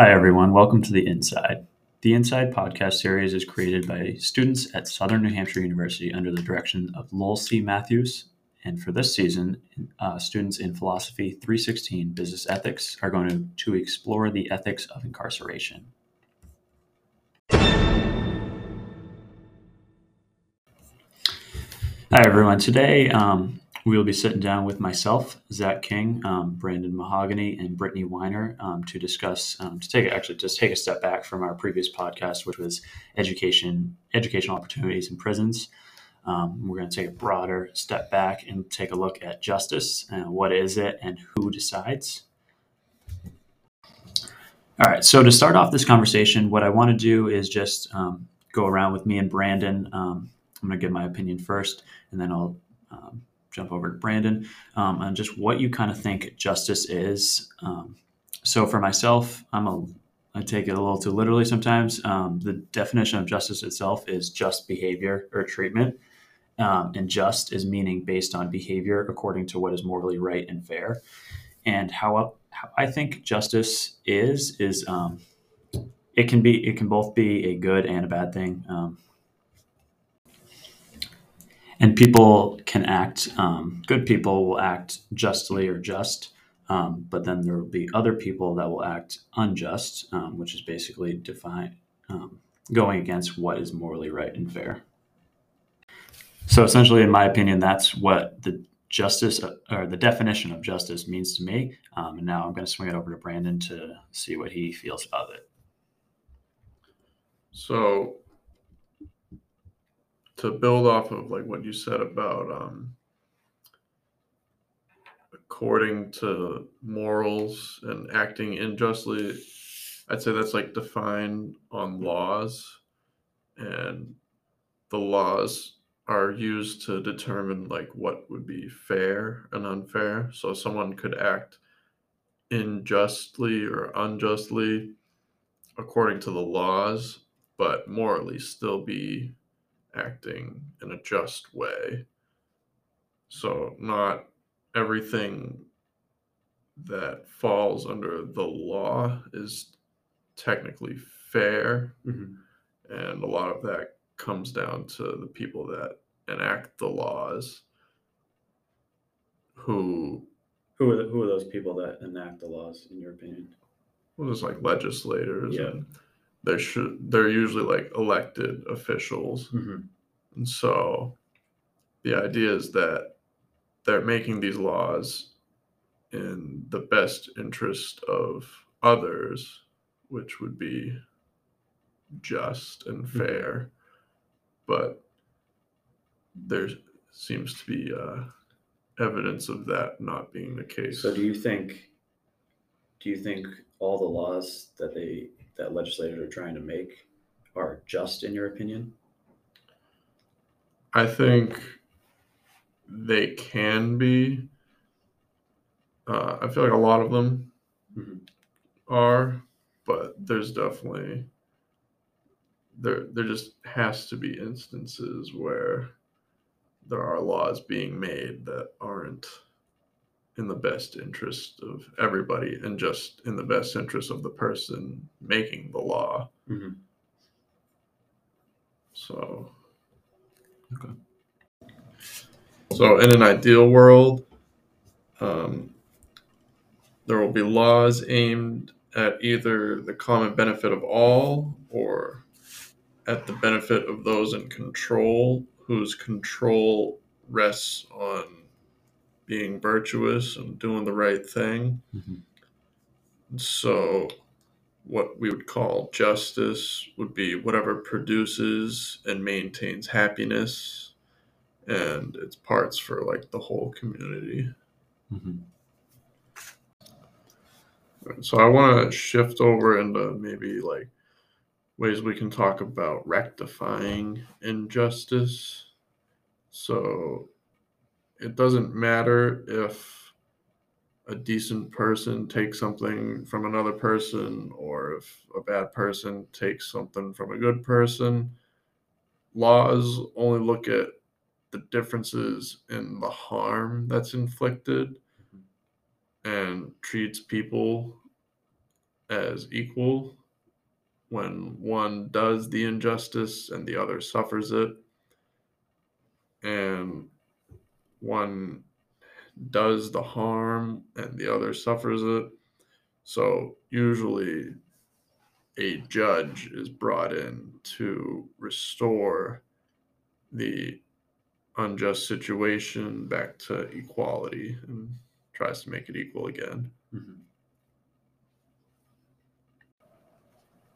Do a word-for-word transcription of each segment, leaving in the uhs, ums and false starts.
Hi, everyone. Welcome to The Inside. The Inside podcast series is created by students at Southern New Hampshire University under the direction of Lowell C. Matthews. And for this season, uh, students in Philosophy three sixteen Business Ethics are going to, to explore the ethics of incarceration. Hi, everyone. Today, um, we will be sitting down with myself, Zach King, um, Brandon Mahogany, and Brittany Weiner um, to discuss, um, to take actually just take a step back from our previous podcast, which was education, educational opportunities in prisons. Um, we're going to take a broader step back and take a look at justice and what is it and who decides. All right. So to start off this conversation, what I want to do is just um, go around with me and Brandon. Um, I'm going to give my opinion first, and then I'll um, jump over to Brandon um, on just what you kind of think justice is. Um, so for myself, I'm a, I take it a little too literally sometimes. Um, the definition of justice itself is just behavior or treatment. Um, and just is meaning based on behavior according to what is morally right and fair. And how, how I think justice is, is um, it can be, it can both be a good and a bad thing. Um, And people can act, um, good people will act justly or just, um, but then there will be other people that will act unjust, um, which is basically define, um, going against what is morally right and fair. So essentially, in my opinion, that's what the justice or the definition of justice means to me. Um, and now I'm going to swing it over to Brandon to see what he feels about it. So to build off of like what you said about um, according to morals and acting unjustly, I'd say that's like defined on laws, and the laws are used to determine like what would be fair and unfair. So someone could act unjustly or unjustly according to the laws, but morally still be acting in a just way. So not everything that falls under the law is technically fair. Mm-hmm. And a lot of that comes down to the people that enact the laws. Who who are, the, who are those people that enact the laws, in your opinion? Well, there's like legislators. Yeah. And They're, should, they're usually like elected officials. Mm-hmm. And so the idea is that they're making these laws in the best interest of others, which would be just and fair. Mm-hmm. But there seems to be uh, evidence of that not being the case. So do you think, do you think all the laws that they... that legislators are trying to make are just, in your opinion? I think they can be. Uh, I feel like a lot of them mm-hmm. are, but there's definitely, there, there just has to be instances where there are laws being made that aren't in the best interest of everybody and just in the best interest of the person making the law. Mm-hmm. So, okay. So in an ideal world, um, there will be laws aimed at either the common benefit of all or at the benefit of those in control, whose control rests on being virtuous and doing the right thing. Mm-hmm. So what we would call justice would be whatever produces and maintains happiness and its parts for like the whole community. Mm-hmm. So I want to shift over into maybe like ways we can talk about rectifying injustice. So it doesn't matter if a decent person takes something from another person or if a bad person takes something from a good person. Laws only look at the differences in the harm that's inflicted and treats people as equal when one does the injustice and the other suffers it, and one does the harm and the other suffers it. So usually a judge is brought in to restore the unjust situation back to equality and tries to make it equal again. Mm-hmm.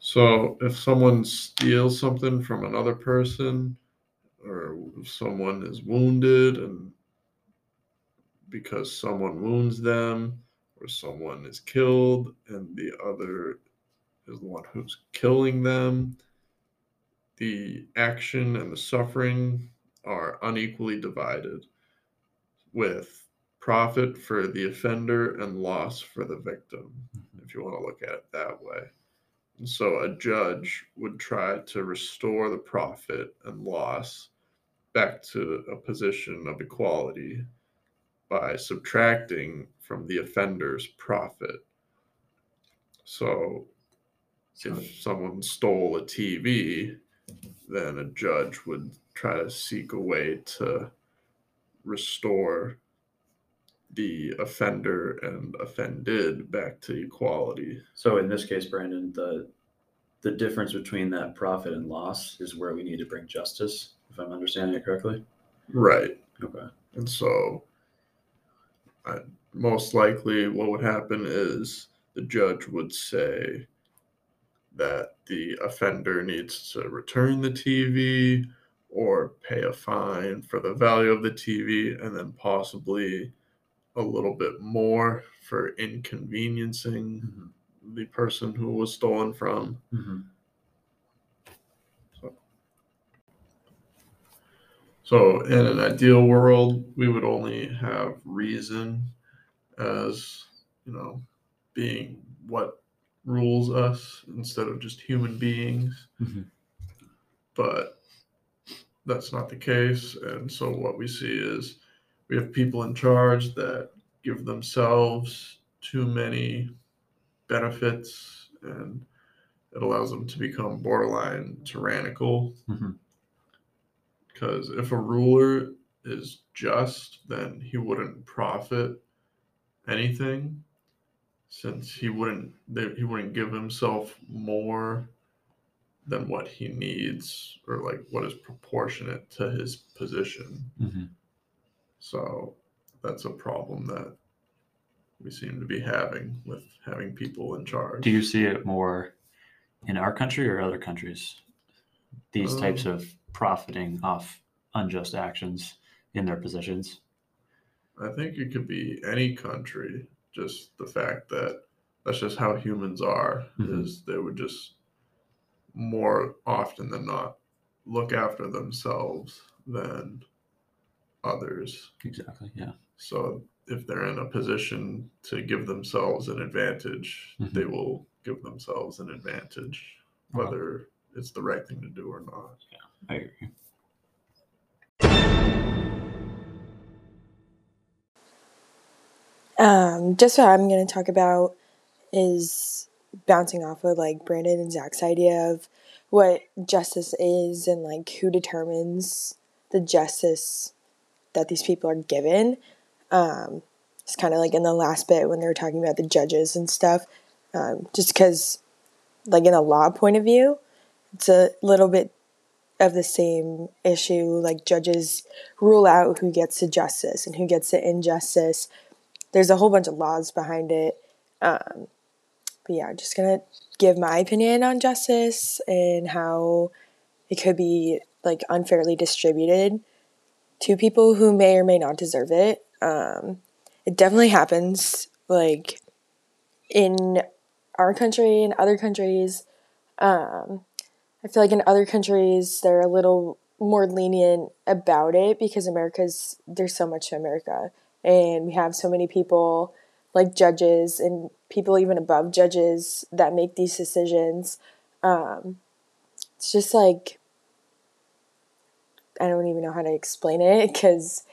So if someone steals something from another person, or if someone is wounded and because someone wounds them, or someone is killed and the other is the one who's killing them, the action and the suffering are unequally divided, with profit for the offender and loss for the victim, if you want to look at it that way. And so a judge would try to restore the profit and loss back to a position of equality by subtracting from the offender's profit. So if someone stole a T V, then a judge would try to seek a way to restore the offender and offended back to equality. So in this case, Brandon, the the difference between that profit and loss is where we need to bring justice, if I'm understanding it correctly? Right. Okay. And so I, most likely what would happen is the judge would say that the offender needs to return the T V or pay a fine for the value of the T V, and then possibly a little bit more for inconveniencing mm-hmm. the person who was stolen from. Mm-hmm. So, so in an ideal world, we would only have reason as, you know, being what rules us instead of just human beings. Mm-hmm. But that's not the case. And so what we see is we have people in charge that give themselves too many benefits, and it allows them to become borderline tyrannical. Mm-hmm. Because if a ruler is just, then he wouldn't profit anything, since he wouldn't they, he wouldn't give himself more than what he needs, or like what is proportionate to his position. Mm-hmm. So that's a problem that we seem to be having with having people in charge. Do you see it more in our country or other countries, these um, types of profiting off unjust actions in their positions? I think it could be any country. Just the fact that that's just how humans are, mm-hmm. is they would just more often than not look after themselves than others. Exactly, yeah. So if they're in a position to give themselves an advantage, mm-hmm. they will give themselves an advantage, whether uh-huh. it's the right thing to do or not. Yeah, I agree. Um, just what I'm going to talk about is bouncing off of, like, Brandon and Zach's idea of what justice is and, like, who determines the justice that these people are given. Um, it's kind of, like, in the last bit when they were talking about the judges and stuff, um, just because, like, in a law point of view, it's a little bit of the same issue. Like, judges rule out who gets the justice and who gets the injustice. There's a whole bunch of laws behind it. Um, but yeah, I'm just going to give my opinion on justice and how it could be, like, unfairly distributed to people who may or may not deserve it. Um, it definitely happens, like, in our country and other countries. Um, I feel like in other countries they're a little more lenient about it, because America's there's so much to America. And we have so many people, like judges and people even above judges, that make these decisions. Um, it's just like, I don't even know how to explain it, because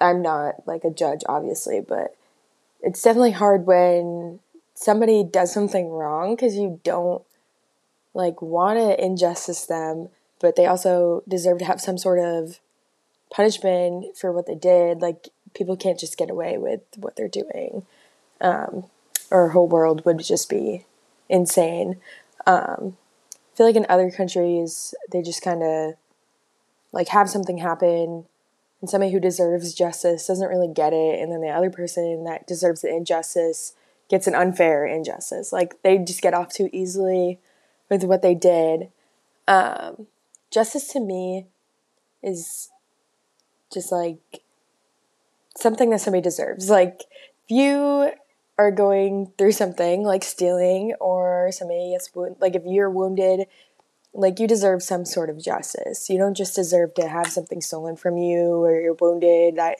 I'm not, like, a judge, obviously. But it's definitely hard when somebody does something wrong because you don't, like, want to injustice them, but they also deserve to have some sort of punishment for what they did. Like, people can't just get away with what they're doing. Um, our whole world would just be insane. Um, I feel like in other countries, they just kind of, like, have something happen, and somebody who deserves justice doesn't really get it, and then the other person that deserves the injustice gets an unfair injustice. Like, they just get off too easily with what they did. Um, justice to me is just, like, something that somebody deserves. Like, if you are going through something, like stealing, or somebody gets wound- like, if you're wounded, like, you deserve some sort of justice. You don't just deserve to have something stolen from you, or you're wounded. That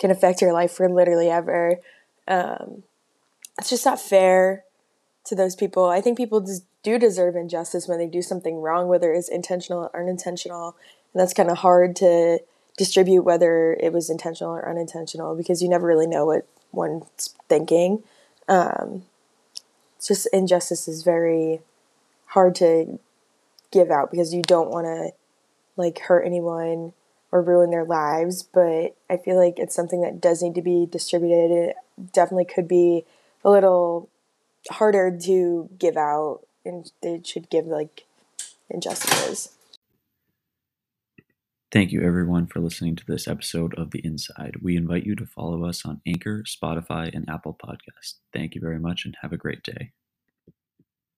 can affect your life for literally ever. Um, it's just not fair to those people. I think people just do deserve injustice when they do something wrong, whether it's intentional or unintentional. And that's kind of hard to distribute whether it was intentional or unintentional, because you never really know what one's thinking. Um, it's just, injustice is very hard to give out, because you don't want to, like, hurt anyone or ruin their lives. But I feel like it's something that does need to be distributed. It definitely could be a little harder to give out, and they should give, like, injustices. Thank you, everyone, for listening to this episode of The Inside. We invite you to follow us on Anchor, Spotify, and Apple Podcasts. Thank you very much, and have a great day.